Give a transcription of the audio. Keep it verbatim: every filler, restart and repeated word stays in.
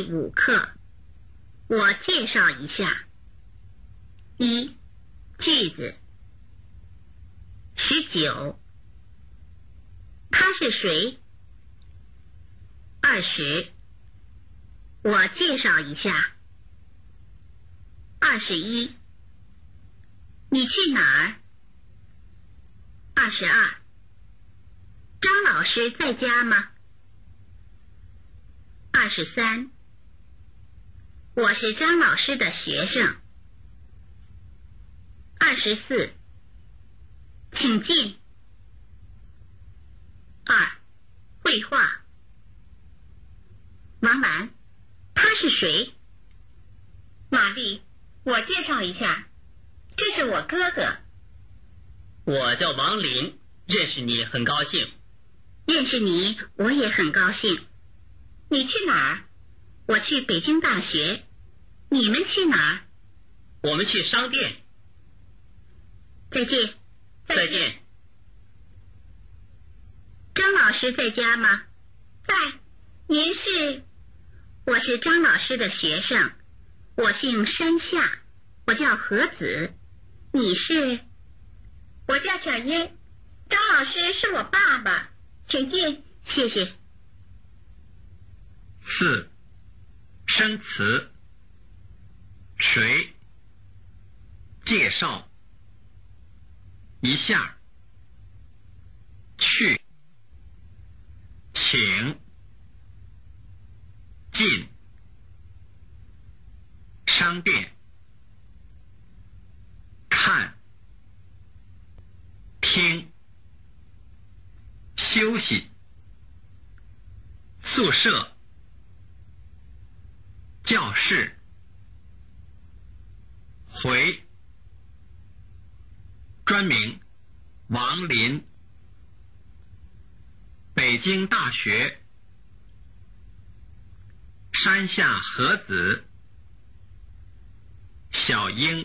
第五课，我介绍一下。一、句子。十九，他是谁？二十，我介绍一下。二十一，你去哪儿？二十二，张老师在家吗？二十三，我是张老师的学生。二十四，请进。二，绘画。王兰，他是谁？玛丽，我介绍一下，这是我哥哥。我叫王林，认识你很高兴。认识你，我也很高兴。你去哪儿？我去北京大学。你们去哪儿？我们去商店。再见。再见。张老师在家吗？在。您是？我是张老师的学生，我姓山下，我叫何子。你是？我叫小英。张老师是我爸爸。请进。谢谢。四、生词。谁？介绍一下。去，请，进，商店，看，听，休息，宿舍，教室，回，专名王林，北京大学，山下和子，小英。